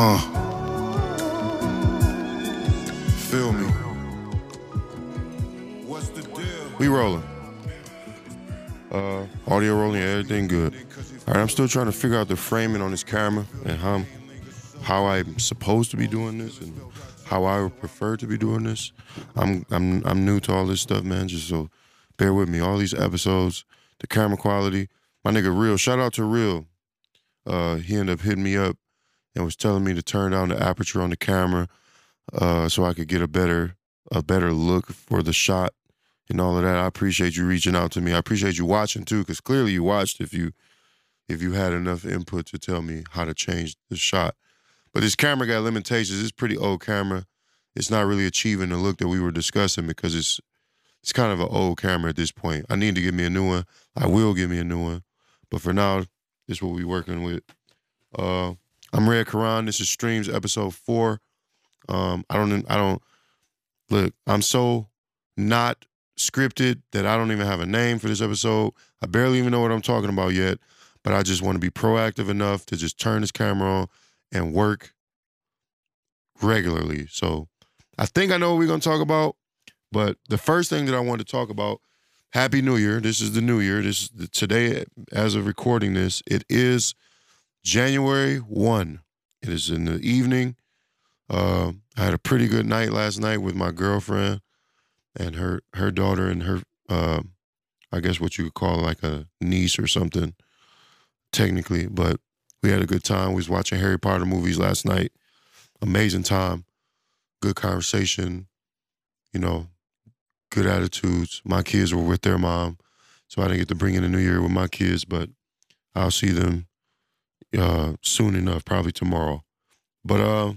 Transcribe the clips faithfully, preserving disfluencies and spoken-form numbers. Uh. Feel me. What's the deal? We rolling. Uh, audio rolling, everything good. All right, I'm still trying to figure out the framing on this camera and how I'm, how I'm supposed to be doing this and how I would prefer to be doing this. I'm I'm I'm new to all this stuff, man. Just so bear with me. All these episodes, the camera quality. My nigga Real, shout out to Real. Uh, he ended up hitting me up and was telling me to turn down the aperture on the camera uh, so I could get a better a better look for the shot and all of that. I appreciate you reaching out to me. I appreciate you watching too, because clearly you watched if you if you had enough input to tell me how to change the shot. But this camera got limitations. It's a pretty old camera. It's not really achieving the look that we were discussing because it's it's kind of an old camera at this point. I need to get me a new one. I will get me a new one. But for now, this is what we're working with. Uh, I'm Ray Kharan. This is Streams episode four. Um, I don't, I don't, look, I'm so not scripted that I don't even have a name for this episode. I barely even know what I'm talking about yet. But I just want to be proactive enough to just turn this camera on and work regularly. So I think I know what we're going to talk about, but the first thing that I want to talk about, Happy New Year. This is the New Year. This is the, today, as of recording this, it is January first. It is in the evening. Uh, I had a pretty good night last night with my girlfriend and her, her daughter and her, uh, I guess what you would call like a niece or something, technically, but we had a good time. We was watching Harry Potter movies last night. Amazing time. Good conversation. You know, good attitudes. My kids were with their mom, so I didn't get to bring in the new year with my kids, but I'll see them uh, soon enough, probably tomorrow. But uh,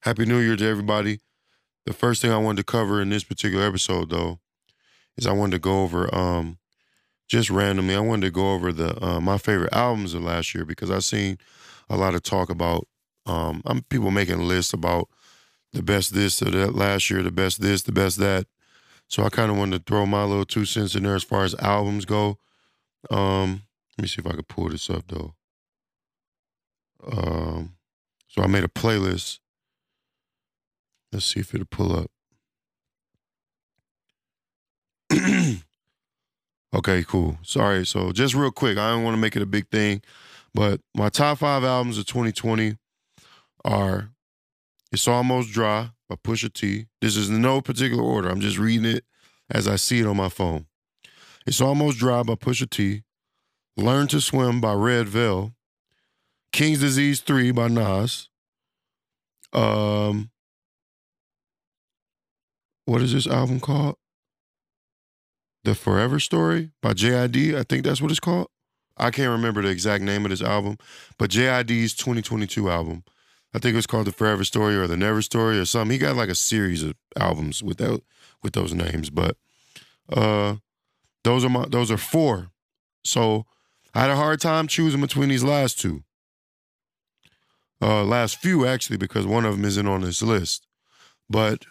Happy New Year to everybody. The first thing I wanted to cover in this particular episode, though, is I wanted to go over... Um, Just randomly, I wanted to go over the uh, my favorite albums of last year because I've seen a lot of talk about um, I'm people making lists about the best this or that last year, the best this, the best that. So I kind of wanted to throw my little two cents in there as far as albums go. Um, let me see if I could pull this up, though. Um, so I made a playlist. Let's see if it'll pull up. Okay, cool. Sorry. So just real quick, I don't want to make it a big thing, but my top five albums of twenty twenty are It's Almost Dry by Pusha T. This is in no particular order. I'm just reading it as I see it on my phone. It's Almost Dry by Pusha T. Learn to Swim by Redville. King's Disease three by Nas. Um, what is this album called? The Forever Story by J I D I think that's what it's called. I can't remember the exact name of this album, but J I D's twenty twenty-two album, I think it was called The Forever Story or The Never Story or something. He got like a series of albums with that, with those names, but uh, those are my those are four. So I had a hard time choosing between these last two, uh, last few actually, because one of them isn't on this list. But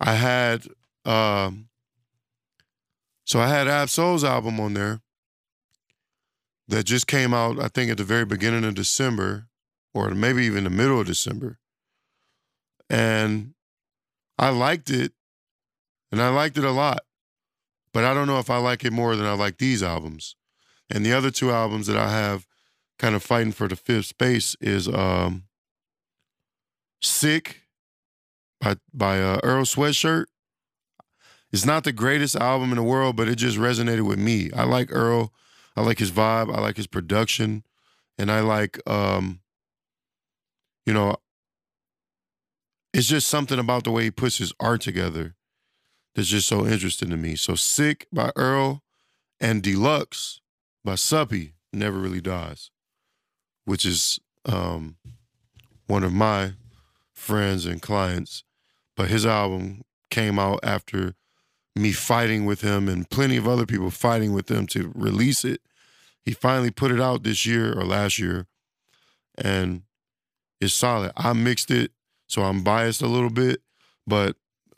I had. Um, So I had AvSoul's album on there that just came out, I think, at the very beginning of December or maybe even the middle of December. And I liked it, and I liked it a lot. But I don't know if I like it more than I like these albums. And the other two albums that I have kind of fighting for the fifth space is um, Sick by, by uh, Earl Sweatshirt. It's not the greatest album in the world, but it just resonated with me. I like Earl. I like his vibe. I like his production. And I like, um, you know, it's just something about the way he puts his art together that's just so interesting to me. So Sick by Earl and Deluxe by Suppy Never Really Dies, which is um, one of my friends and clients. But his album came out after me fighting with him and plenty of other people fighting with him to release it. He finally put it out this year or last year, and it's solid. I mixed it, so I'm biased a little bit, but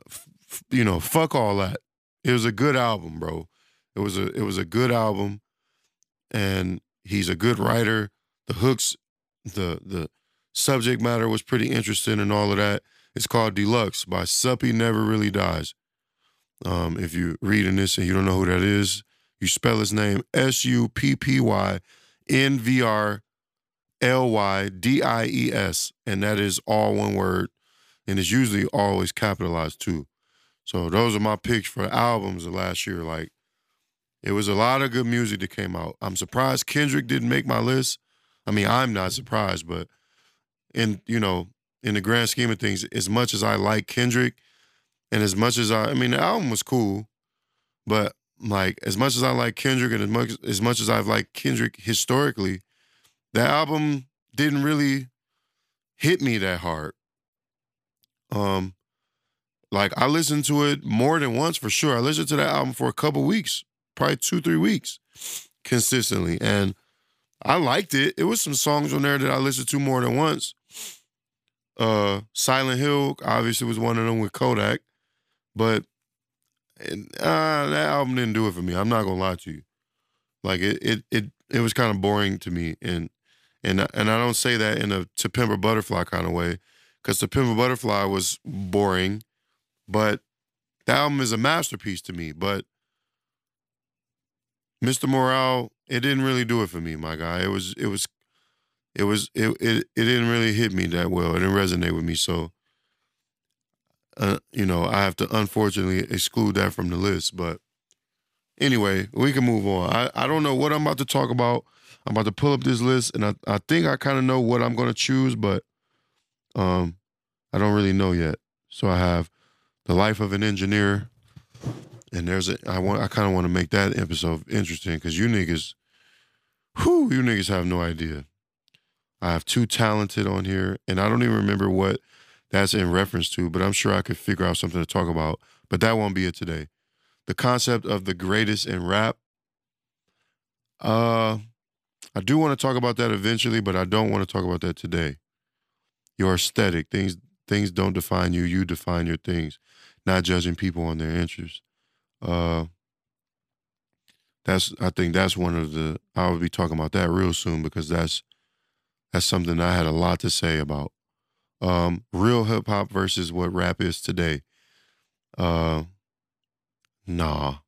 f you know, fuck all that. It was a good album, bro. It was a it was a good album, and he's a good writer. The hooks, the the subject matter was pretty interesting and all of that. It's called Deluxe by Suppy Never Really Dies. Um, if you're reading this and you don't know who that is, you spell his name S U P P Y N V R L Y D I E S, and that is all one word, and it's usually always capitalized too. So those are my picks for albums of last year. Like, it was a lot of good music that came out. I'm surprised Kendrick didn't make my list. I mean, I'm not surprised, but in, you know, in the grand scheme of things, as much as I like Kendrick, and as much as I, I mean, the album was cool, but like, as much as I like Kendrick and as much as much as I've liked Kendrick historically, the album didn't really hit me that hard. Um, like, I listened to it more than once for sure. I listened to that album for a couple weeks, probably two, three weeks consistently. And I liked it. It was some songs on there that I listened to more than once. Uh, Silent Hill obviously was one of them with Kodak, but and, uh, that album didn't do it for me. I'm not gonna lie to you. Like, it, it, it, it was kind of boring to me, and and and I don't say that in a To Pimp a Butterfly kind of way, because To Pimp a Butterfly was boring, but the album is a masterpiece to me. But Mister Morale, it didn't really do it for me, my guy. It was, it was. It was it, it it didn't really hit me that well. It didn't resonate with me, so uh, you know, I have to unfortunately exclude that from the list. But anyway, we can move on. I, I don't know what I'm about to talk about. I'm about to pull up this list, and I, I think I kind of know what I'm going to choose, but um, I don't really know yet. So I have The Life of an Engineer, and there's a I want I kind of want to make that episode interesting, because you niggas, whew, you niggas have no idea. I have Too Talented on here, and I don't even remember what that's in reference to, but I'm sure I could figure out something to talk about, but that won't be it today. The Concept of the Greatest in Rap. Uh, I do want to talk about that eventually, but I don't want to talk about that today. Your aesthetic. Things things don't define you. You define your things. Not judging people on their interests. Uh, that's I think that's one of the... I'll be talking about that real soon, because that's That's something I had a lot to say about. Um, real hip hop versus what rap is today. Uh, nah,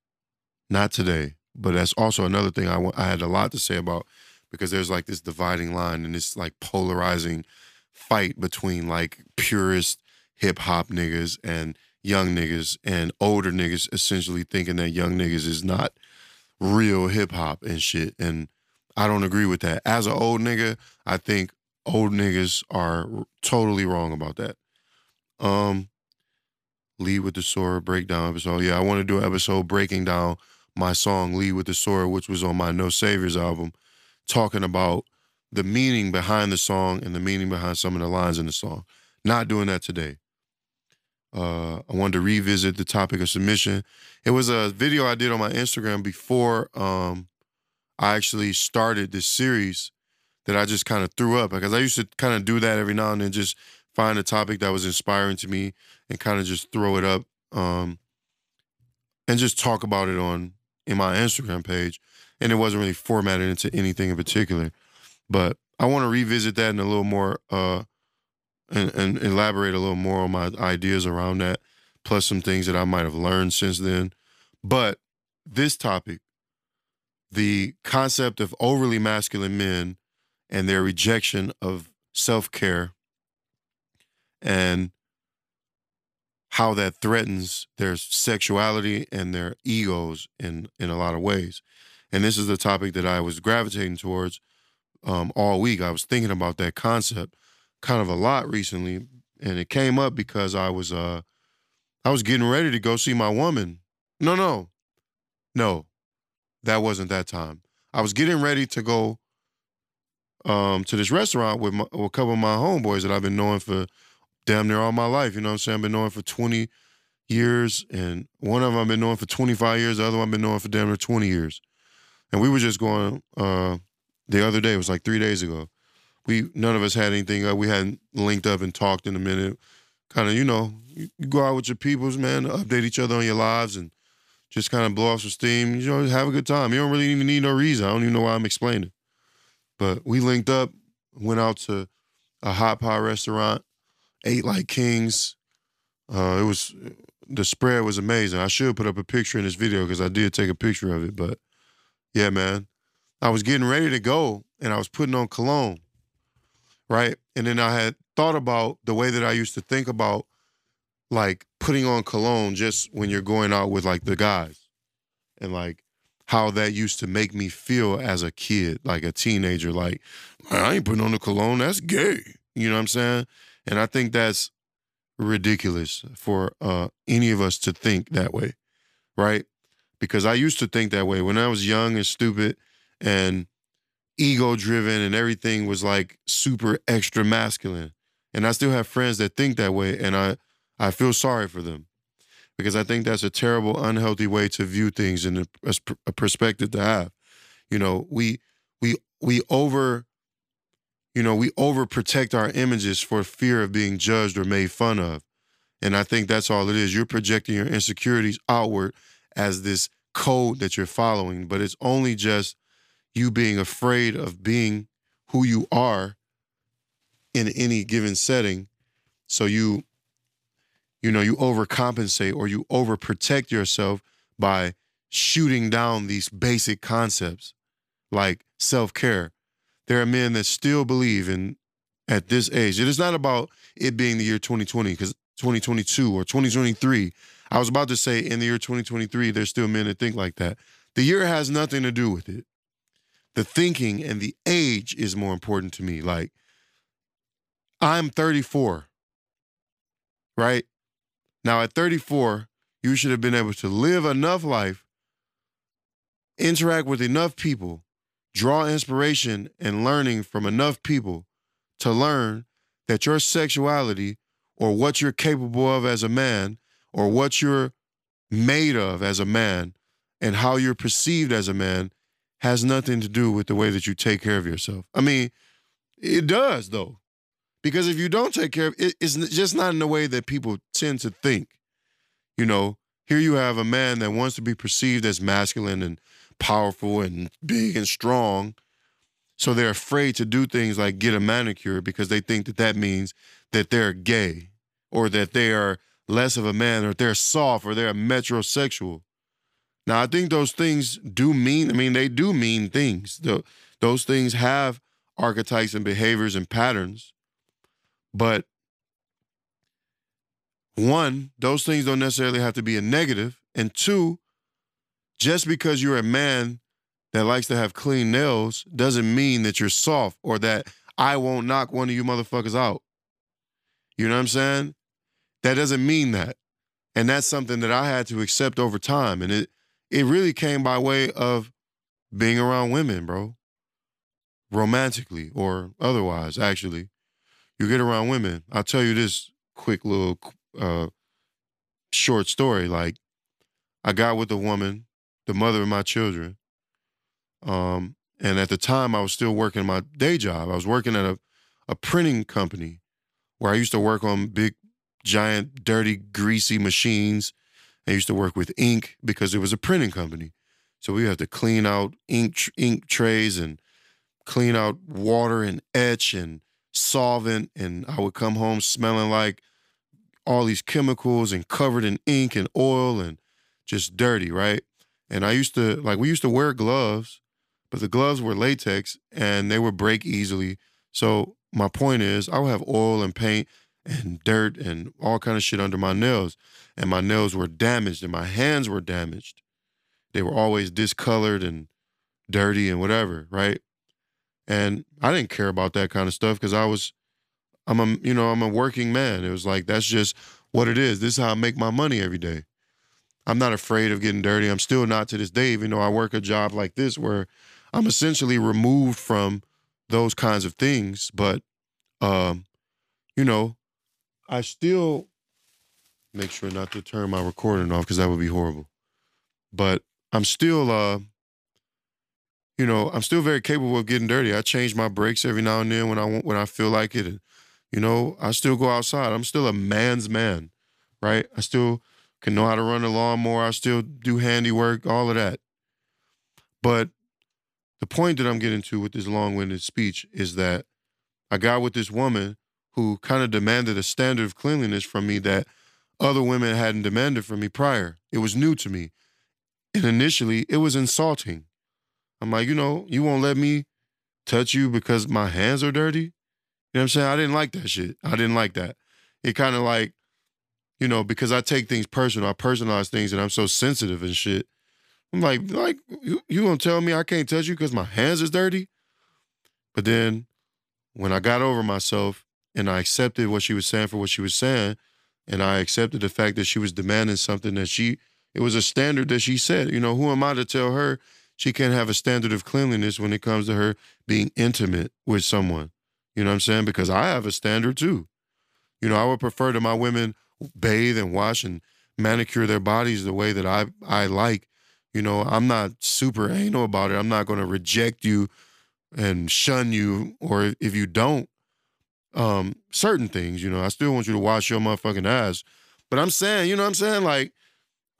not today. But that's also another thing I, w I had a lot to say about, because there's like this dividing line and this like polarizing fight between like purist hip hop niggas and young niggas and older niggas, essentially thinking that young niggas is not real hip hop and shit. And I don't agree with that. As an old nigga, I think old niggas are totally wrong about that. Um, Lead with the Sword breakdown episode. Yeah, I want to do an episode breaking down my song Lead with the Sword, which was on my No Saviors album, talking about the meaning behind the song and the meaning behind some of the lines in the song. Not doing that today. Uh, I wanted to revisit the topic of submission. It was a video I did on my Instagram before... Um, I actually started this series that I just kind of threw up, because I used to kind of do that every now and then, just find a topic that was inspiring to me and kind of just throw it up um, and just talk about it on in my Instagram page. And it wasn't really formatted into anything in particular. But I want to revisit that in a little more uh, and, and elaborate a little more on my ideas around that, plus some things that I might have learned since then. But this topic, the concept of overly masculine men and their rejection of self-care and how that threatens their sexuality and their egos in, in a lot of ways. And this is the topic that I was gravitating towards um, all week. I was thinking about that concept kind of a lot recently, and it came up because I was uh, I was getting ready to go see my woman. No, no, no. That wasn't that time. I was getting ready to go um, to this restaurant with, my, with a couple of my homeboys that I've been knowing for damn near all my life. You know what I'm saying? I've been knowing for twenty years, and one of them I've been knowing for twenty-five years. The other one I've been knowing for damn near twenty years. And we were just going uh, the other day. It was like three days ago. We none of us had anything up. We hadn't linked up and talked in a minute. Kind of, you know, you go out with your peoples, man, update each other on your lives and just kind of blow off some steam. You know, have a good time. You don't really even need no reason. I don't even know why I'm explaining. But we linked up, went out to a hot pot restaurant, ate like kings. Uh, it was, the spread was amazing. I should put up a picture in this video because I did take a picture of it. But yeah, man, I was getting ready to go and I was putting on cologne, right? And then I had thought about the way that I used to think about like putting on cologne just when you're going out with like the guys and like how that used to make me feel as a kid, like a teenager, like, I ain't putting on the cologne, that's gay. You know what I'm saying? And I think that's ridiculous for uh, any of us to think that way, right? Because I used to think that way when I was young and stupid and ego-driven and everything was like super extra masculine. And I still have friends that think that way and I, I feel sorry for them. Because I think that's a terrible, unhealthy way to view things and a, a perspective to have. You know, we we we over, you know, we overprotect our images for fear of being judged or made fun of. And I think that's all it is. You're projecting your insecurities outward as this code that you're following, but it's only just you being afraid of being who you are in any given setting. So you... You know, you overcompensate or you overprotect yourself by shooting down these basic concepts like self-care. There are men that still believe in, at this age, it is not about it being the year twenty twenty, because twenty twenty-two or twenty twenty-three, I was about to say in the year twenty twenty-three, there's still men that think like that. The year has nothing to do with it. The thinking and the age is more important to me. Like, I'm thirty-four, right? Now, at thirty-four, you should have been able to live enough life, interact with enough people, draw inspiration and learning from enough people to learn that your sexuality or what you're capable of as a man or what you're made of as a man and how you're perceived as a man has nothing to do with the way that you take care of yourself. I mean, it does, though. Because if you don't take care of it, it's just not in the way that people tend to think. You know, here you have a man that wants to be perceived as masculine and powerful and big and strong. So they're afraid to do things like get a manicure because they think that that means that they're gay or that they are less of a man or they're soft or they're metrosexual. Now, I think those things do mean, I mean, they do mean things. Those things have archetypes and behaviors and patterns. But one, those things don't necessarily have to be a negative. And two, just because you're a man that likes to have clean nails doesn't mean that you're soft or that I won't knock one of you motherfuckers out. You know what I'm saying? That doesn't mean that. And that's something that I had to accept over time. And it, it really came by way of being around women, bro. Romantically or otherwise, actually. You get around women. I'll tell you this quick little uh, short story. Like, I got with a woman, the mother of my children. Um, and at the time, I was still working my day job. I was working at a, a printing company where I used to work on big, giant, dirty, greasy machines. I used to work with ink because it was a printing company. So we had to clean out ink, ink trays and clean out water and etch and solvent, and I would come home smelling like all these chemicals and covered in ink and oil and just dirty, right? And I used to, like, we used to wear gloves, but the gloves were latex and they would break easily. So my point is, I would have oil and paint and dirt and all kind of shit under my nails, and my nails were damaged and my hands were damaged. They were always discolored and dirty and whatever, right? And I didn't care about that kind of stuff because I was, I'm a, you know, I'm a working man. It was like, that's just what it is. This is how I make my money every day. I'm not afraid of getting dirty. I'm still not to this day, even though I work a job like this where I'm essentially removed from those kinds of things. But, um, you know, I still make sure not to turn my recording off because that would be horrible. But I'm still... Uh, You know, I'm still very capable of getting dirty. I change my brakes every now and then when I want, when I feel like it. And, you know, I still go outside. I'm still a man's man, right? I still can know how to run a lawnmower. I still do handiwork, all of that. But the point that I'm getting to with this long-winded speech is that I got with this woman who kind of demanded a standard of cleanliness from me that other women hadn't demanded from me prior. It was new to me. And initially, it was insulting. I'm like, you know, you won't let me touch you because my hands are dirty? You know what I'm saying? I didn't like that shit. I didn't like that. It kind of like, you know, because I take things personal. I personalize things and I'm so sensitive and shit. I'm like, like you, you gonna tell me I can't touch you because my hands is dirty? But then when I got over myself and I accepted what she was saying for what she was saying, and I accepted the fact that she was demanding something that she, it was a standard that she said, you know, who am I to tell her she can't have a standard of cleanliness when it comes to her being intimate with someone? You know what I'm saying? Because I have a standard too. You know, I would prefer that my women bathe and wash and manicure their bodies the way that I, I like. You know, I'm not super anal about it. I'm not going to reject you and shun you, or if you don't, um, certain things, you know, I still want you to wash your motherfucking ass. But I'm saying, you know what I'm saying? Like,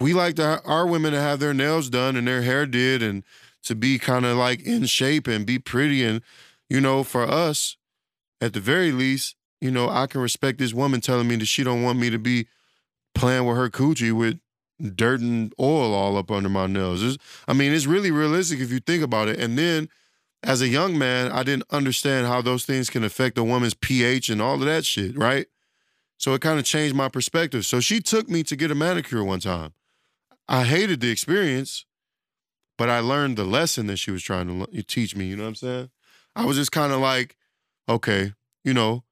we like to, our women to have their nails done and their hair did and to be kind of like in shape and be pretty. And, you know, for us, at the very least, you know, I can respect this woman telling me that she don't want me to be playing with her coochie with dirt and oil all up under my nails. It's, I mean, it's really realistic if you think about it. And then as a young man, I didn't understand how those things can affect a woman's pH and all of that shit, right? So it kind of changed my perspective. So she took me to get a manicure one time. I hated the experience, but I learned the lesson that she was trying to teach me, you know what I'm saying? I was just kind of like, okay, you know,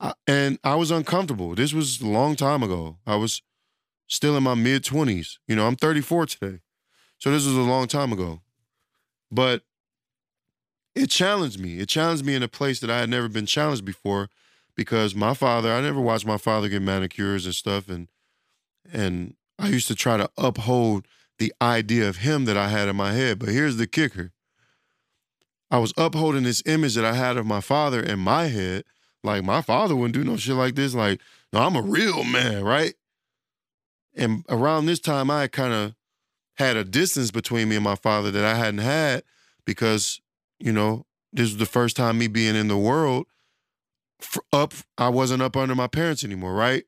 I, and I was uncomfortable. This was a long time ago. I was still in my mid-twenties. You know, I'm thirty-four today. So this was a long time ago. But it challenged me. It challenged me in a place that I had never been challenged before, because my father, I never watched my father get manicures and stuff, and and I used to try to uphold the idea of him that I had in my head. But here's the kicker. I was upholding this image that I had of my father in my head. Like, my father wouldn't do no shit like this. Like, no, I'm a real man, right? And around this time, I kind of had a distance between me and my father that I hadn't had, because, you know, this was the first time me being in the world. Up, I wasn't up under my parents anymore, right?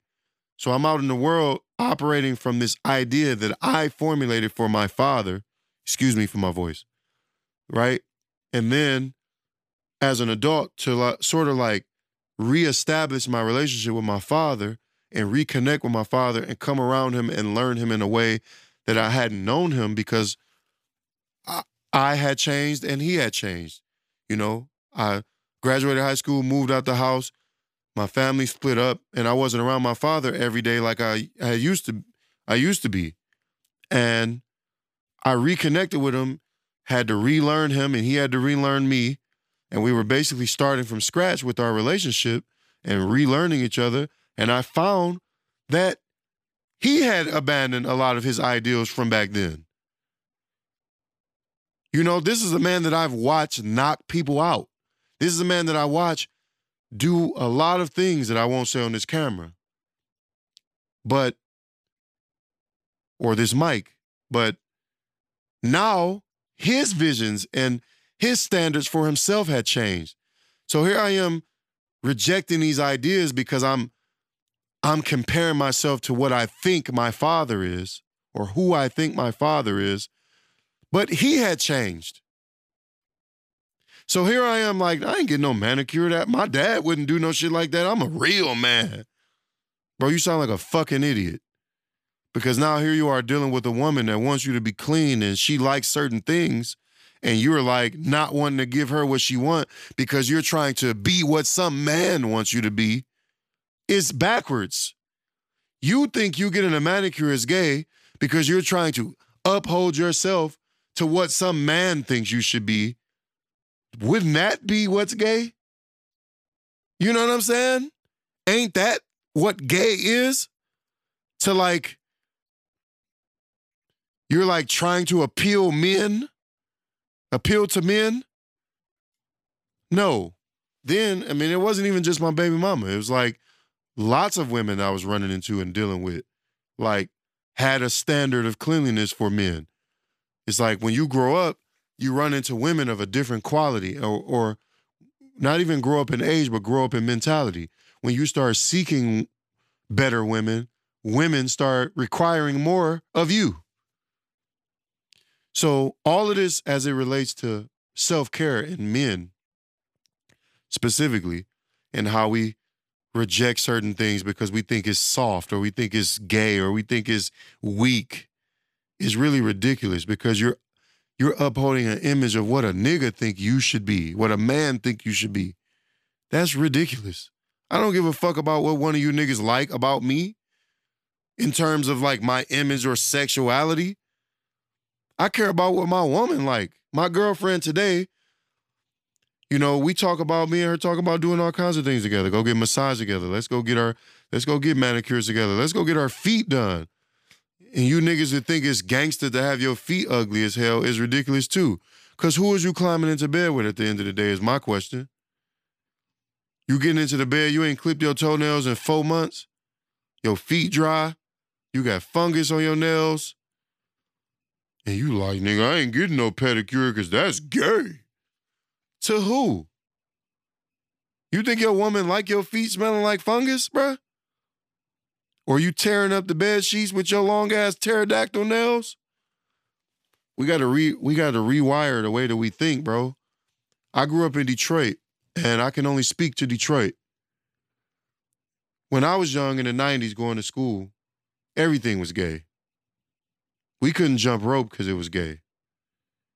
So I'm out in the world operating from this idea that I formulated for my father. Excuse me for my voice, right? And then as an adult, to like, sort of like reestablish my relationship with my father and reconnect with my father and come around him and learn him in a way that I hadn't known him, because I, I had changed and he had changed. You know, I graduated high school, moved out the house, my family split up, and I wasn't around my father every day like I, I used to I used to be. And I reconnected with him, had to relearn him, and he had to relearn me. And we were basically starting from scratch with our relationship and relearning each other. And I found that he had abandoned a lot of his ideals from back then. You know, this is a man that I've watched knock people out. This is a man that I watch do a lot of things that I won't say on this camera, but, or this mic, but now his visions and his standards for himself had changed. So here I am rejecting these ideas because I'm, I'm comparing myself to what I think my father is, or who I think my father is, but he had changed. So here I am like, I ain't getting no manicure. That my dad wouldn't do no shit like that. I'm a real man. Bro, you sound like a fucking idiot. Because now here you are dealing with a woman that wants you to be clean and she likes certain things, and you're like not wanting to give her what she wants because you're trying to be what some man wants you to be. It's backwards. You think you getting a manicure is gay because you're trying to uphold yourself to what some man thinks you should be. Wouldn't that be what's gay? You know what I'm saying? Ain't that what gay is? To like, you're like trying to appeal men, appeal to men? No. Then, I mean, it wasn't even just my baby mama. It was like lots of women I was running into and dealing with, like had a standard of cleanliness for men. It's like when you grow up, you run into women of a different quality, or, or not even grow up in age, but grow up in mentality. When you start seeking better women, women start requiring more of you. So all of this as it relates to self-care in men specifically, and how we reject certain things because we think it's soft or we think it's gay or we think it's weak, is really ridiculous, because you're you're upholding an image of what a nigga think you should be, what a man think you should be. That's ridiculous. I don't give a fuck about what one of you niggas like about me in terms of like my image or sexuality. I care about what my woman like. My girlfriend today, you know, we talk about, me and her talk about doing all kinds of things together. Go get massage together. Let's go get our, let's go get manicures together. Let's go get our feet done. And you niggas that think it's gangster to have your feet ugly as hell is ridiculous too. Because who is you climbing into bed with at the end of the day is my question. You getting into the bed, you ain't clipped your toenails in four months. Your feet dry. You got fungus on your nails. And you like, nigga, I ain't getting no pedicure because that's gay. To who? You think your woman like your feet smelling like fungus, bruh? Or you tearing up the bed sheets with your long ass pterodactyl nails? We gotta re we gotta rewire the way that we think, bro. I grew up in Detroit, and I can only speak to Detroit. When I was young in the nineties going to school, everything was gay. We couldn't jump rope because it was gay.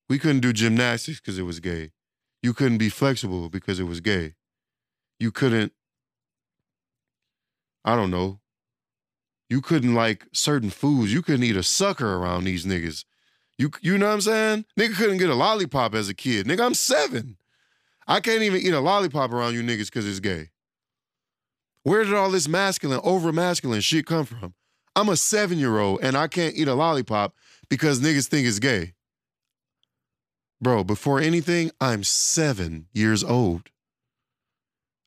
We couldn't do gymnastics because it was gay. You couldn't be flexible because it was gay. You couldn't, I don't know, you couldn't like certain foods. You couldn't eat a sucker around these niggas. You, you know what I'm saying? Nigga couldn't get a lollipop as a kid. Nigga, I'm seven. I can't even eat a lollipop around you niggas because it's gay. Where did all this masculine, over-masculine shit come from? I'm a seven-year-old and I can't eat a lollipop because niggas think it's gay. Bro, before anything, I'm seven years old.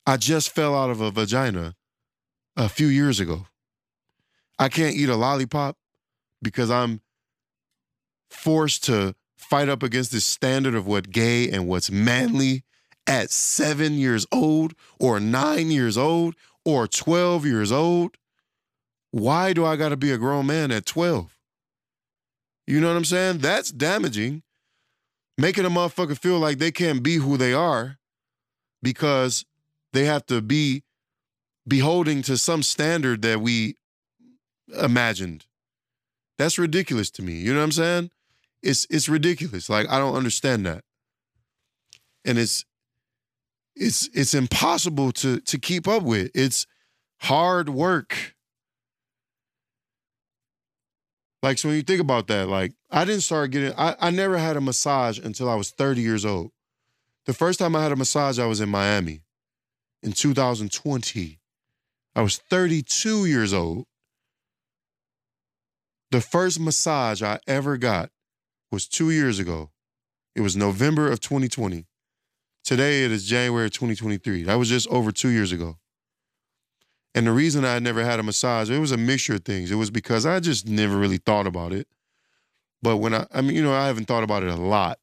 I just fell out of a vagina a few years ago. I can't eat a lollipop because I'm forced to fight up against this standard of what's gay and what's manly at seven years old or nine years old or twelve years old. Why do I gotta be a grown man at twelve? You know what I'm saying? That's damaging. Making a motherfucker feel like they can't be who they are because they have to be beholding to some standard that we imagined. That's ridiculous to me. You know what I'm saying? It's it's ridiculous. Like, I don't understand that. And it's it's it's impossible to to keep up with. It's hard work. Like, so when you think about that, like, I didn't start getting, I, I never had a massage until I was thirty years old. The first time I had a massage, I was in Miami in two thousand twenty. I was thirty-two years old. The first massage I ever got was two years ago. It was November of twenty twenty. Today, it is January of twenty twenty-three. That was just over two years ago. And the reason I never had a massage, it was a mixture of things. It was because I just never really thought about it. But when I, I mean, you know, I haven't thought about it a lot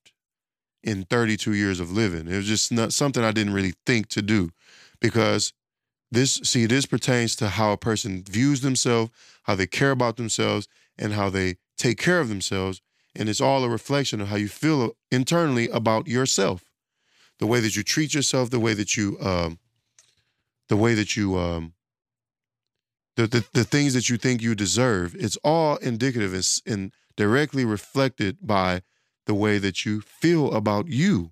in thirty-two years of living. It was just not something I didn't really think to do, because this, see, this pertains to how a person views themselves, how they care about themselves, and how they take care of themselves. And it's all a reflection of how you feel internally about yourself, the way that you treat yourself, the way that you, um, the way that you, um, The, the, the things that you think you deserve. It's all indicative and, and directly reflected by the way that you feel about you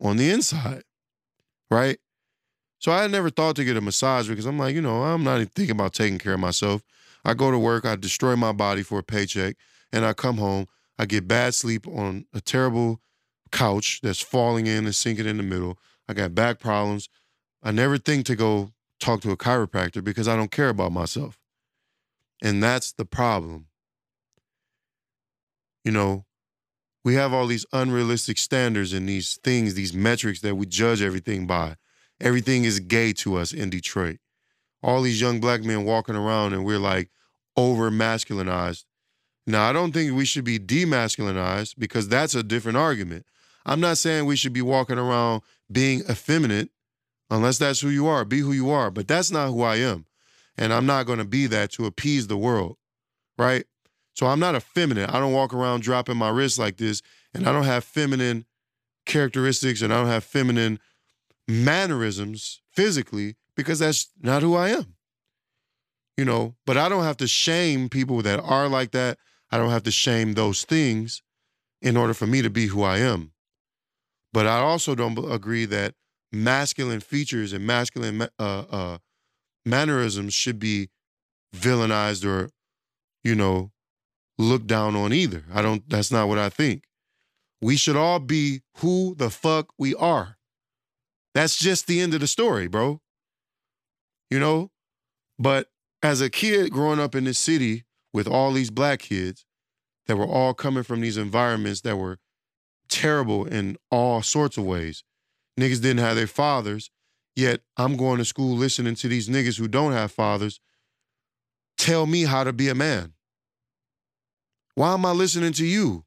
on the inside, right? So I never thought to get a massage because I'm like, you know, I'm not even thinking about taking care of myself. I go to work, I destroy my body for a paycheck, and I come home, I get bad sleep on a terrible couch that's falling in and sinking in the middle. I got back problems. I never think to go talk to a chiropractor because I don't care about myself. And that's the problem. You know, we have all these unrealistic standards and these things, these metrics that we judge everything by. Everything is gay to us in Detroit. All these young black men walking around and we're like over-masculinized. Now, I don't think we should be demasculinized because that's a different argument. I'm not saying we should be walking around being effeminate, unless that's who you are. Be who you are. But that's not who I am. And I'm not going to be that to appease the world, right? So I'm not effeminate. I don't walk around dropping my wrist like this, and I don't have feminine characteristics, and I don't have feminine mannerisms physically, because that's not who I am. You know, but I don't have to shame people that are like that. I don't have to shame those things in order for me to be who I am. But I also don't agree that masculine features and masculine uh, uh, mannerisms should be villainized or, you know, looked down on either. I don't, that's not what I think. We should all be who the fuck we are. That's just the end of the story, bro. You know? But as a kid growing up in this city with all these black kids that were all coming from these environments that were terrible in all sorts of ways. Niggas didn't have their fathers, yet I'm going to school listening to these niggas who don't have fathers tell me how to be a man. Why am I listening to you?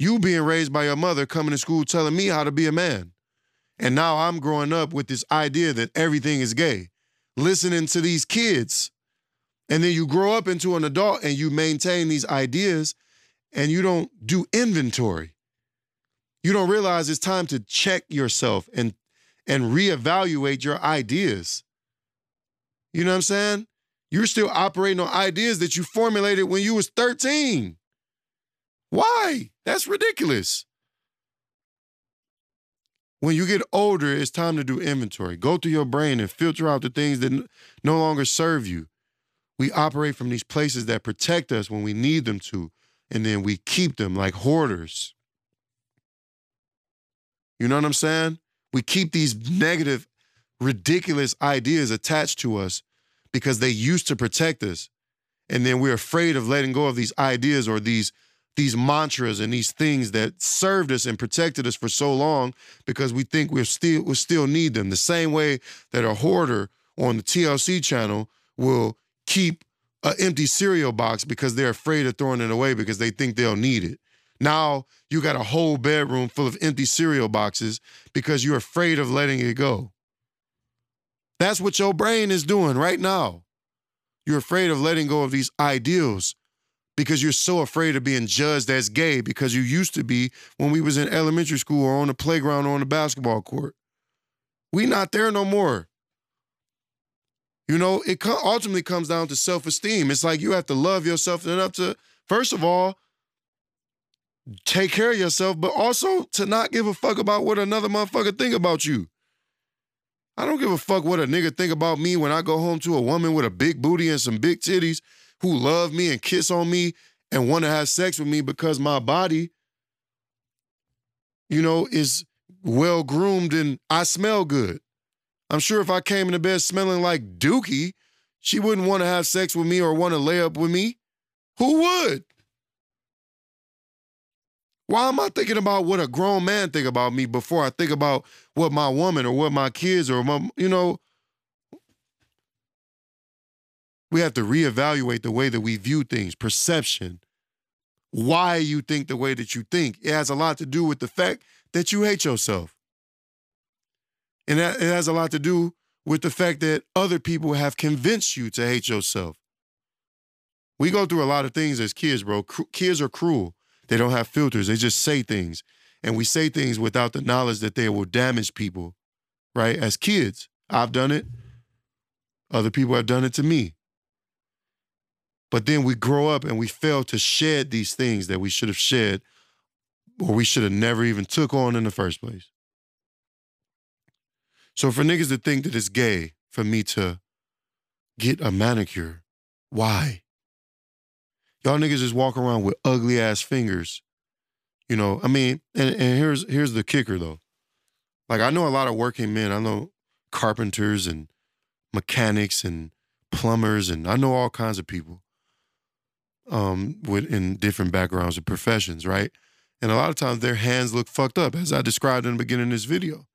You being raised by your mother coming to school telling me how to be a man. And now I'm growing up with this idea that everything is gay. Listening to these kids. And then you grow up into an adult and you maintain these ideas and you don't do inventory. You don't realize it's time to check yourself and, and reevaluate your ideas. You know what I'm saying? You're still operating on ideas that you formulated when you was thirteen. Why? That's ridiculous. When you get older, it's time to do inventory. Go through your brain and filter out the things that no longer serve you. We operate from these places that protect us when we need them to, and then we keep them like hoarders. You know what I'm saying? We keep these negative, ridiculous ideas attached to us because they used to protect us, and then we're afraid of letting go of these ideas or these, these mantras and these things that served us and protected us for so long because we think we're still, we still need them. The same way that a hoarder on the T L C channel will keep an empty cereal box because they're afraid of throwing it away because they think they'll need it. Now you got a whole bedroom full of empty cereal boxes because you're afraid of letting it go. That's what your brain is doing right now. You're afraid of letting go of these ideals because you're so afraid of being judged as gay because you used to be when we was in elementary school or on the playground or on the basketball court. We not there no more. You know, it ultimately comes down to self-esteem. It's like you have to love yourself enough to, first of all, take care of yourself, but also to not give a fuck about what another motherfucker think about you. I don't give a fuck what a nigga think about me when I go home to a woman with a big booty and some big titties who love me and kiss on me and want to have sex with me because my body, you know, is well-groomed and I smell good. I'm sure if I came into bed smelling like Dookie, she wouldn't want to have sex with me or want to lay up with me. Who would? Why am I thinking about what a grown man think about me before I think about what my woman or what my kids or my, you know? We have to reevaluate the way that we view things, perception, why you think the way that you think. It has a lot to do with the fact that you hate yourself. And that, it has a lot to do with the fact that other people have convinced you to hate yourself. We go through a lot of things as kids, bro. C- kids are cruel. They don't have filters. They just say things. And we say things without the knowledge that they will damage people, right? As kids, I've done it. Other people have done it to me. But then we grow up and we fail to shed these things that we should have shed or we should have never even took on in the first place. So for niggas to think that it's gay for me to get a manicure, why? Y'all niggas just walk around with ugly ass fingers. You know, I mean, and, and here's here's the kicker though. Like I know a lot of working men. I know carpenters and mechanics and plumbers and I know all kinds of people um, with in different backgrounds and professions, right? And a lot of times their hands look fucked up, as I described in the beginning of this video.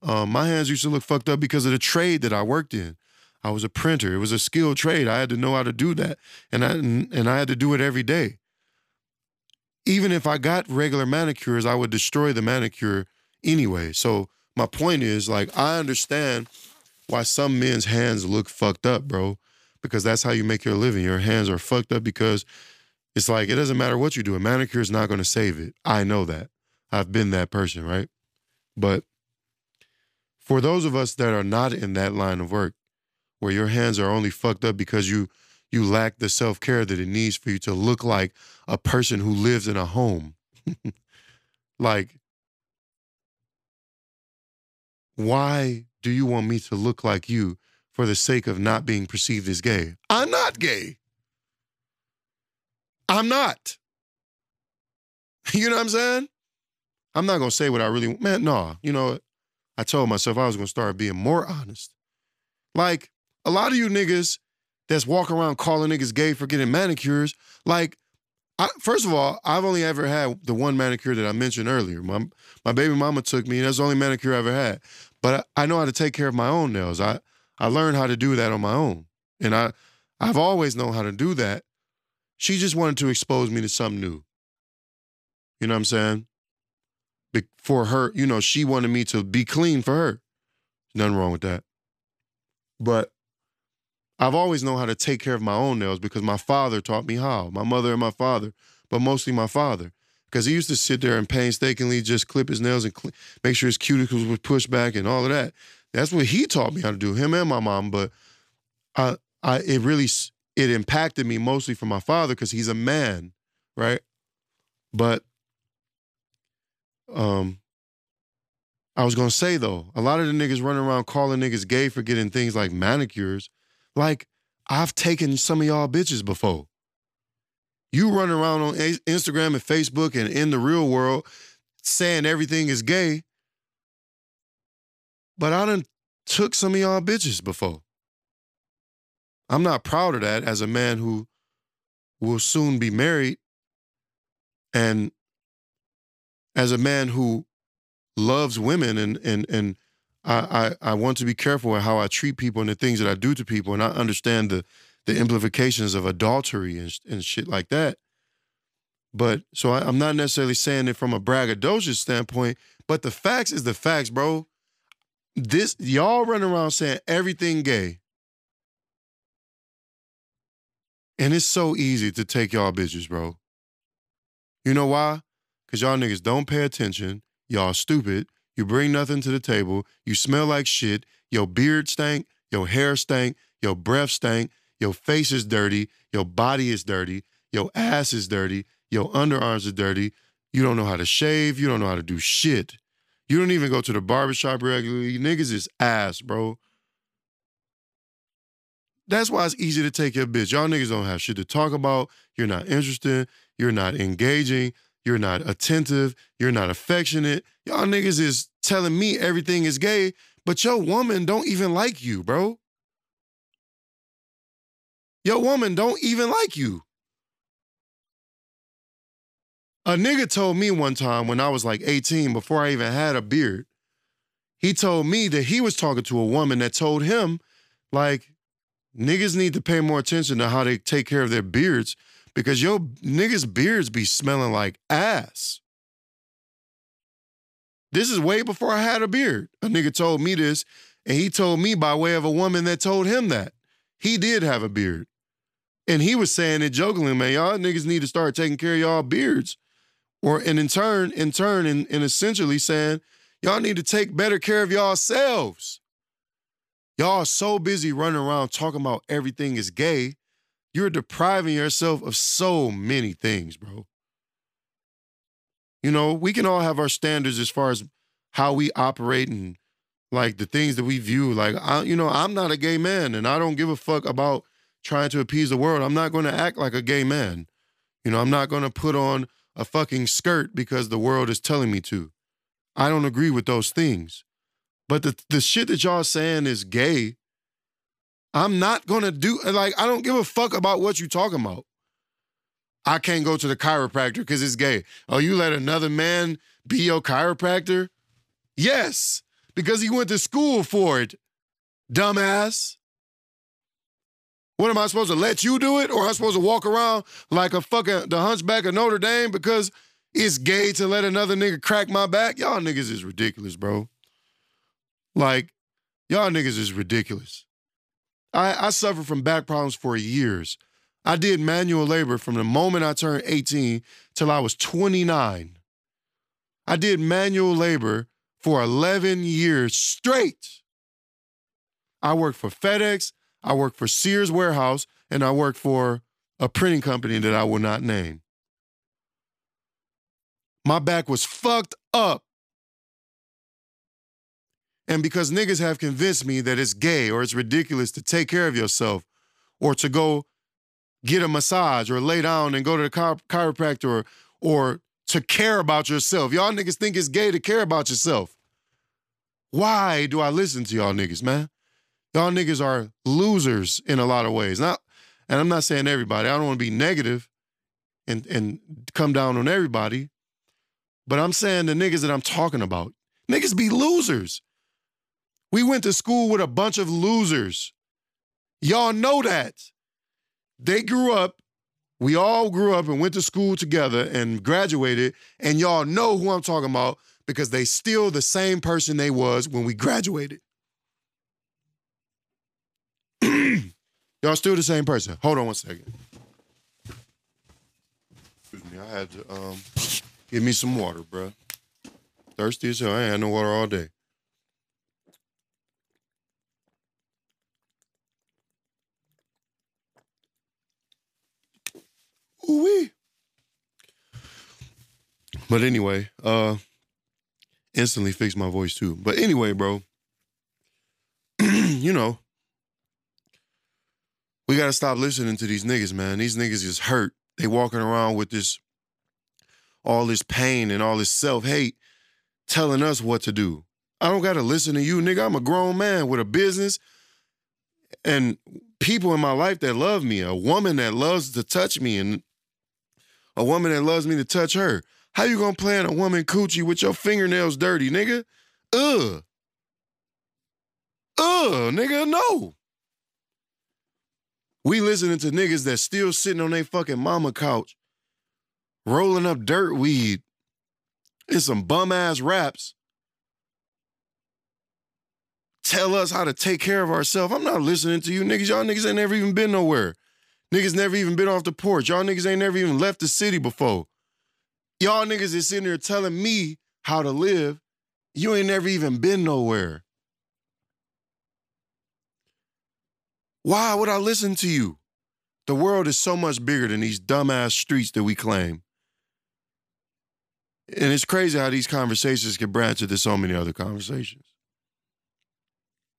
Um, my hands used to look fucked up because of the trade that I worked in. I was a printer. It was a skilled trade. I had to know how to do that. And I, and I had to do it every day. Even if I got regular manicures, I would destroy the manicure anyway. So my point is, like, I understand why some men's hands look fucked up, bro, because that's how you make your living. Your hands are fucked up because it's like, it doesn't matter what you do. A manicure is not going to save it. I know that. I've been that person, right? But for those of us that are not in that line of work, where your hands are only fucked up because you you lack the self-care that it needs for you to look like a person who lives in a home. Like, why do you want me to look like you for the sake of not being perceived as gay? I'm not gay. I'm not. You know what I'm saying? I'm not going to say what I really want. Man, no. You know, I told myself I was going to start being more honest. Like, a lot of you niggas that's walking around calling niggas gay for getting manicures, like, I, first of all, I've only ever had the one manicure that I mentioned earlier. My, my baby mama took me, and that's the only manicure I ever had. But I, I know how to take care of my own nails. I, I learned how to do that on my own. And I, I've always known how to do that. She just wanted to expose me to something new. You know what I'm saying? Be, for her, you know, she wanted me to be clean for her. Nothing wrong with that. But I've always known how to take care of my own nails because my father taught me how. My mother and my father, but mostly my father. Because he used to sit there and painstakingly just clip his nails and cl- make sure his cuticles would push back and all of that. That's what he taught me how to do, him and my mom. But I, I, it really, it impacted me mostly from my father because he's a man, right? But um, I was going to say, though, a lot of the niggas running around calling niggas gay for getting things like manicures. Like, I've taken some of y'all bitches before. You run around on Instagram and Facebook and in the real world saying everything is gay, but I done took some of y'all bitches before. I'm not proud of that as a man who will soon be married and as a man who loves women and and and I, I, I want to be careful with how I treat people and the things that I do to people, and I understand the the implications of adultery and, and shit like that. But, so I, I'm not necessarily saying it from a braggadocious standpoint, but the facts is the facts, bro. This, y'all run around saying everything gay. And it's so easy to take y'all bitches, bro. You know why? Because y'all niggas don't pay attention. Y'all stupid. You bring nothing to the table. You smell like shit. Your beard stank. Your hair stank. Your breath stank. Your face is dirty. Your body is dirty. Your ass is dirty. Your underarms are dirty. You don't know how to shave. You don't know how to do shit. You don't even go to the barbershop regularly. You niggas is ass, bro. That's why it's easy to take your bitch. Y'all niggas don't have shit to talk about. You're not interested. You're not engaging. You're not attentive. You're not affectionate. Y'all niggas is telling me everything is gay, but your woman don't even like you, bro. Your woman don't even like you. A nigga told me one time when I was like eighteen, before I even had a beard, he told me that he was talking to a woman that told him, like, niggas need to pay more attention to how they take care of their beards because your niggas' beards be smelling like ass. This is way before I had a beard. A nigga told me this, and he told me by way of a woman that told him that. He did have a beard. And he was saying it jokingly, man, y'all niggas need to start taking care of y'all beards. Or, and in turn, in turn, and, and essentially saying, y'all need to take better care of yourselves. Y'all are so busy running around talking about everything is gay, you're depriving yourself of so many things, bro. You know, we can all have our standards as far as how we operate and like the things that we view. Like, I, you know, I'm not a gay man and I don't give a fuck about trying to appease the world. I'm not going to act like a gay man. You know, I'm not going to put on a fucking skirt because the world is telling me to. I don't agree with those things. But the, the shit that y'all saying is gay, I'm not going to do. Like, I don't give a fuck about what you're talking about. I can't go to the chiropractor because it's gay. Oh, you let another man be your chiropractor? Yes, because he went to school for it, dumbass. What, am I supposed to let you do it? Or am I supposed to walk around like a fucking the Hunchback of Notre Dame because it's gay to let another nigga crack my back? Y'all niggas is ridiculous, bro. Like, y'all niggas is ridiculous. I, I suffered from back problems for years. I did manual labor from the moment I turned eighteen till I was twenty-nine. I did manual labor for eleven years straight. I worked for FedEx, I worked for Sears Warehouse, and I worked for a printing company that I will not name. My back was fucked up. And because niggas have convinced me that it's gay or it's ridiculous to take care of yourself or to go get a massage or lay down and go to the chiro- chiropractor or, or to care about yourself. Y'all niggas think it's gay to care about yourself. Why do I listen to y'all niggas, man? Y'all niggas are losers in a lot of ways. Now, and I'm not saying everybody. I don't want to be negative and, and come down on everybody. But I'm saying the niggas that I'm talking about, niggas be losers. We went to school with a bunch of losers. Y'all know that. They grew up, we all grew up and went to school together and graduated, and y'all know who I'm talking about because they still the same person they was when we graduated. Y'all still the same person. Hold on one second. Excuse me, I had to um, give me some water, bro. Thirsty as hell. I ain't had no water all day. Ooh-wee. But anyway, uh, instantly fixed my voice too. But anyway, bro, you know, we got to stop listening to these niggas, man. These niggas is hurt. They walking around with this, all this pain and all this self-hate telling us what to do. I don't got to listen to you, nigga. I'm a grown man with a business and people in my life that love me, a woman that loves to touch me and a woman that loves me to touch her. How you gonna play in a woman coochie with your fingernails dirty, nigga? Ugh. Ugh, nigga, no. We listening to niggas that's still sitting on their fucking mama couch, rolling up dirt weed and some bum-ass raps. Tell us how to take care of ourselves. I'm not listening to you niggas. Y'all niggas ain't never even been nowhere. Niggas never even been off the porch. Y'all niggas ain't never even left the city before. Y'all niggas is sitting there telling me how to live. You ain't never even been nowhere. Why would I listen to you? The world is so much bigger than these dumbass streets that we claim. And it's crazy how these conversations can branch into so many other conversations.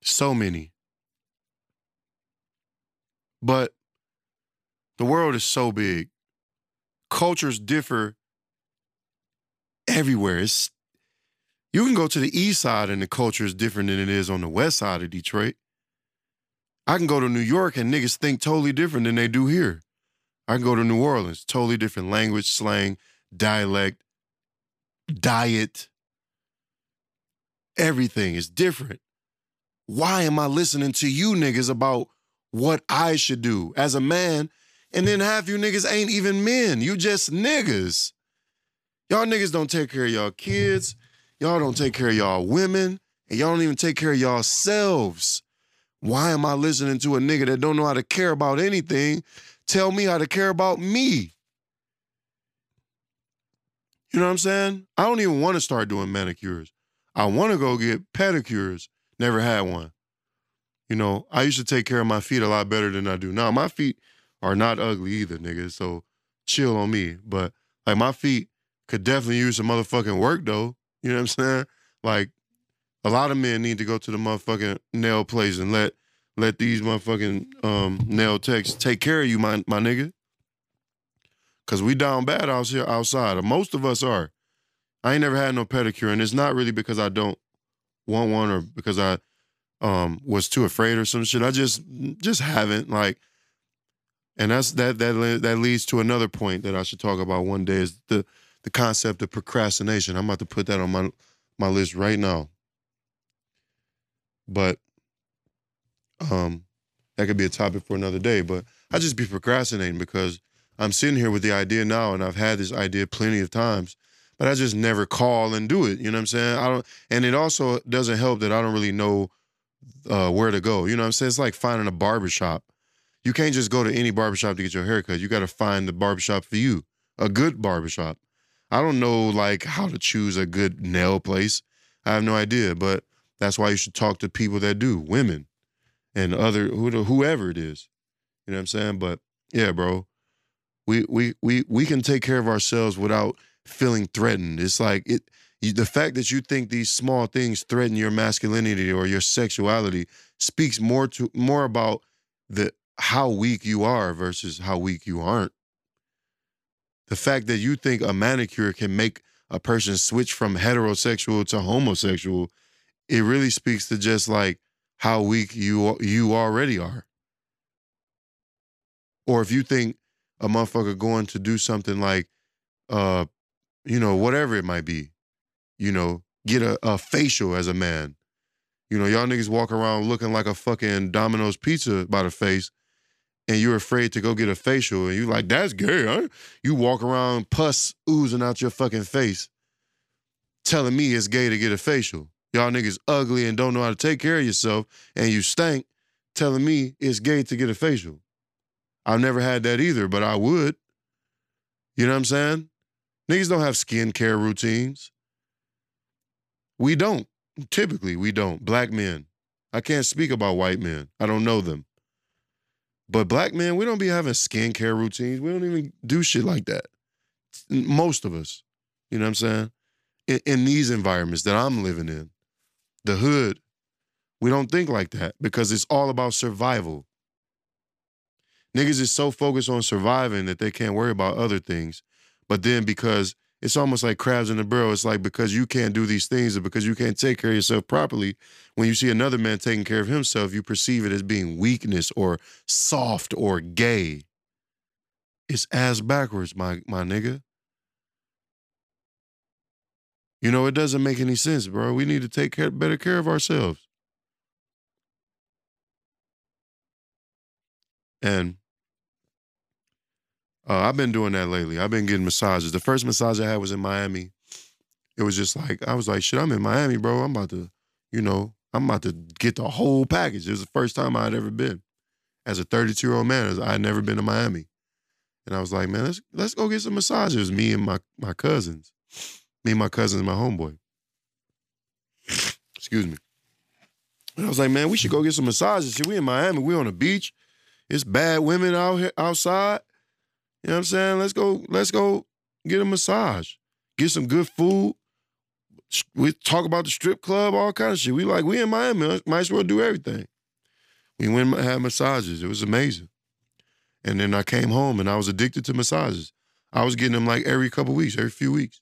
So many. But the world is so big. Cultures differ everywhere. It's, you can go to the east side and the culture is different than it is on the west side of Detroit. I can go to New York and niggas think totally different than they do here. I can go to New Orleans, totally different language, slang, dialect, diet. Everything is different. Why am I listening to you niggas about what I should do as a man? And then half you niggas ain't even men. You just niggas. Y'all niggas don't take care of y'all kids. Y'all don't take care of y'all women. And y'all don't even take care of y'all selves. Why am I listening to a nigga that don't know how to care about anything? Tell me how to care about me. You know what I'm saying? I don't even want to start doing manicures. I want to go get pedicures. Never had one. You know, I used to take care of my feet a lot better than I do now. My feet are not ugly either, nigga, so chill on me. But, like, my feet could definitely use some motherfucking work, though. You know what I'm saying? Like, a lot of men need to go to the motherfucking nail place and let let these motherfucking um, nail techs take care of you, my, my nigga. Because we down bad out here outside. Most of us are. I ain't never had no pedicure, and it's not really because I don't want one or because I um, was too afraid or some shit. I just just haven't like, and that's that that that leads to another point that I should talk about one day is the the concept of procrastination. I'm about to put that on my my list right now. But um, that could be a topic for another day. But I just be procrastinating because I'm sitting here with the idea now, and I've had this idea plenty of times. but I just never call and do it. You know what I'm saying? I don't, and it also doesn't help that I don't really know uh, where to go. You know what I'm saying? It's like finding a barbershop. You can't just go to any barbershop to get your haircut. You got to find the barbershop for you, a good barbershop. I don't know like how to choose a good nail place. I have no idea, but that's why you should talk to people that do, women and other whoever it is. You know what I'm saying? But yeah, bro, we we we we can take care of ourselves without feeling threatened. It's like it you, the fact that you think these small things threaten your masculinity or your sexuality speaks more to more about the how weak you are versus how weak you aren't. The fact that you think a manicure can make a person switch from heterosexual to homosexual, it really speaks to just like how weak you you already are. Or if you think a motherfucker going to do something like, uh, you know, whatever it might be, you know, get a, a facial as a man. You know, y'all niggas walk around looking like a fucking Domino's pizza by the face, and you're afraid to go get a facial, and you like, that's gay, huh? You walk around pus oozing out your fucking face, telling me it's gay to get a facial. Y'all niggas ugly and don't know how to take care of yourself, and you stink, telling me it's gay to get a facial. I've never had that either, but I would. You know what I'm saying? Niggas don't have skincare routines. We don't. Typically, we don't. Black men. I can't speak about white men. I don't know them. But black men, we don't be having skincare routines. We don't even do shit like that. Most of us, you know what I'm saying? In, in these environments that I'm living in, the hood, we don't think like that because it's all about survival. Niggas is so focused on surviving that they can't worry about other things. But then because it's almost like crabs in a barrel, it's like because you can't do these things or because you can't take care of yourself properly, when you see another man taking care of himself, you perceive it as being weakness or soft or gay. It's ass backwards, my, my nigga. You know, it doesn't make any sense, bro. We need to take care, better care of ourselves. And uh, I've been doing that lately. I've been getting massages. The first massage I had was in Miami. It was just like, I was like, shit, I'm in Miami, bro. I'm about to, you know, I'm about to get the whole package. It was the first time I had ever been. As a thirty-two-year-old man, I had never been to Miami. And I was like, man, let's let's go get some massages. Me and my, my cousins. Me and my cousins and my homeboy. Excuse me. And I was like, man, we should go get some massages. Shit, we in Miami. We on the beach. It's bad women out here outside. You know what I'm saying? Let's go, let's go get a massage. Get some good food. We talk about the strip club, all kind of shit. We like, we in Miami, might as well do everything. We went and had massages. It was amazing. And then I came home and I was addicted to massages. I was getting them like every couple weeks, every few weeks.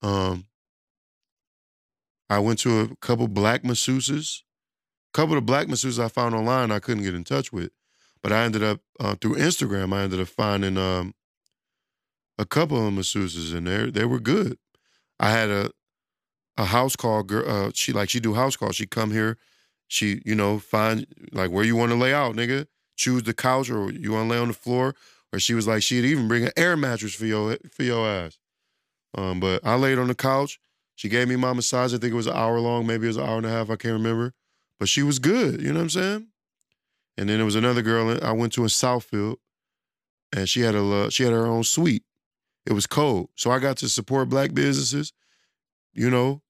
Um, I went to a couple black masseuses. A couple of black masseuses I found online I couldn't get in touch with. But I ended up, uh, through Instagram, I ended up finding um, a couple of masseuses in there. They were good. I had a a house call girl. Uh, she, like, she do house calls. She come here. She, you know, find, like, where you want to lay out, nigga. Choose the couch or you want to lay on the floor. Or she was like, she'd even bring an air mattress for your, for your ass. Um, but I laid on the couch. She gave me my massage. I think it was an hour long. Maybe it was an hour and a half. I can't remember. But she was good. You know what I'm saying? And then there was another girl I went to in Southfield, and she had a she had her own suite. It was cold, so I got to support black businesses, you know,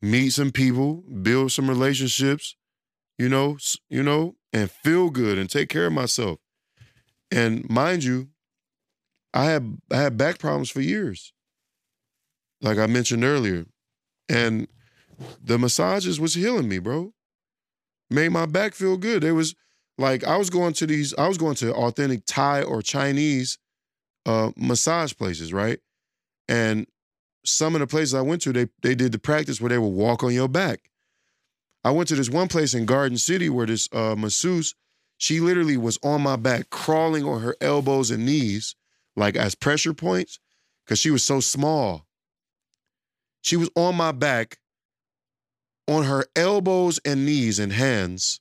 meet some people, build some relationships, you know, you know, and feel good and take care of myself. And mind you, I had I had back problems for years, like I mentioned earlier, and the massages was healing me, bro. Made my back feel good. It was. Like I was going to these, I was going to authentic Thai or Chinese uh, massage places, right? And some of the places I went to, they they did the practice where they would walk on your back. I went to this one place in Garden City where this uh, masseuse, she literally was on my back, crawling on her elbows and knees, like as pressure points, because she was so small. She was on my back, on her elbows and knees and hands.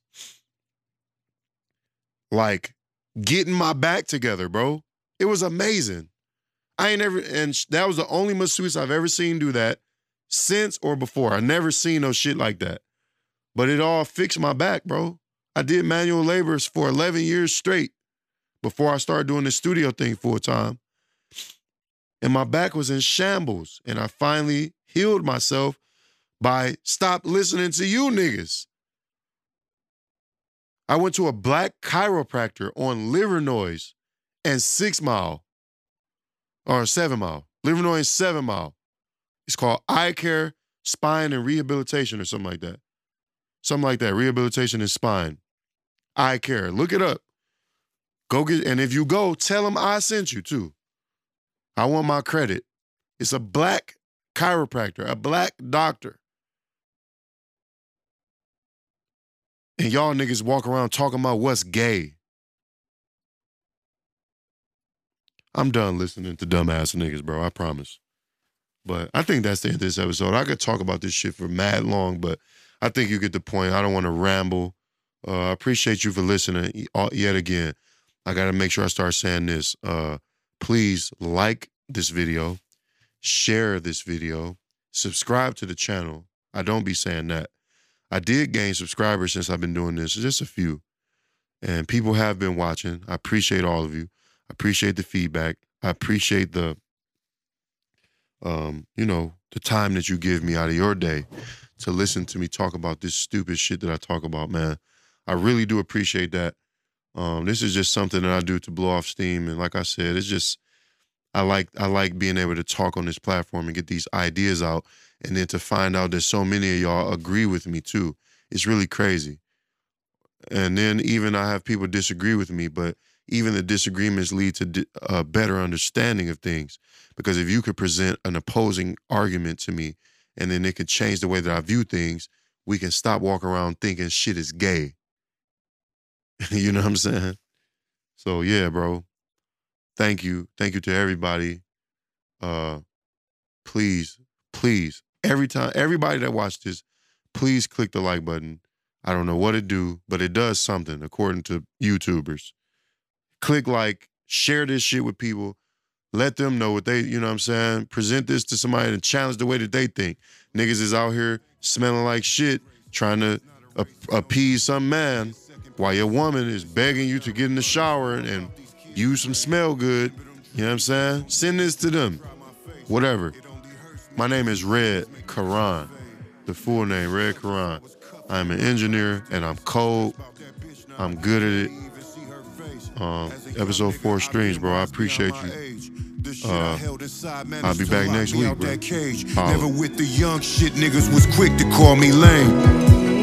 Like, getting my back together, bro. It was amazing. I ain't ever, and that was the only masseuse I've ever seen do that since or before. I never seen no shit like that. But it all fixed my back, bro. I did manual labor for eleven years straight before I started doing the studio thing full time. And my back was in shambles. And I finally healed myself by stop listening to you niggas. I went to a black chiropractor on Liver Noise and Six Mile, or Seven Mile. Liver Noise and Seven Mile. It's called Eye Care, Spine, and Rehabilitation or something like that. Something like that, Rehabilitation and Spine. Eye Care, look it up. Go get, and if you go, tell them I sent you too. I want my credit. It's a black chiropractor, a black doctor. And y'all niggas walk around talking about what's gay. I'm done listening to dumbass niggas, bro. I promise. But I think that's the end of this episode. I could talk about this shit for mad long, but I think you get the point. I don't want to ramble. Uh, I appreciate you for listening yet again. I got to make sure I start saying this. Uh, please like this video. Share this video. Subscribe to the channel. I don't be saying that. I did gain subscribers since I've been doing this, just a few. And people have been watching. I appreciate all of you. I appreciate the feedback. I appreciate the, um, you know, the time that you give me out of your day to listen to me talk about this stupid shit that I talk about, man. I really do appreciate that. Um, this is just something that I do to blow off steam. And like I said, it's just, I like, I like being able to talk on this platform and get these ideas out. And then to find out that so many of y'all agree with me too. It's really crazy. And then even I have people disagree with me, but even the disagreements lead to a better understanding of things. Because if you could present an opposing argument to me and then it could change the way that I view things, we can stop walking around thinking shit is gay. You know what I'm saying? So yeah, bro. Thank you. Thank you to everybody. Uh, please, please. Every time, everybody that watched this, please click the like button. I don't know what it do, but it does something according to YouTubers. Click like, share this shit with people. Let them know what they, you know what I'm saying? Present this to somebody and challenge the way that they think. Niggas is out here smelling like shit, trying to ap appease some man while your woman is begging you to get in the shower and use some smell good. You know what I'm saying? Send this to them. Whatever. My name is Ray Kharan, the full name, Ray Kharan. I'm an engineer, and I'm cold. I'm good at it. Um, episode four streams, bro. I appreciate you. Uh, I'll be back next week, bro. Never with the young shit, niggas was quick to call me lame.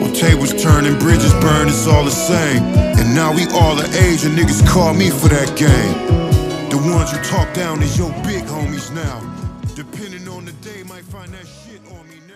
Well, tables turning, bridges burn, it's all the same. And now we all the age, and niggas call me for that game. The ones you talk down is your big homies now. Depending on the day, might find that shit on me now.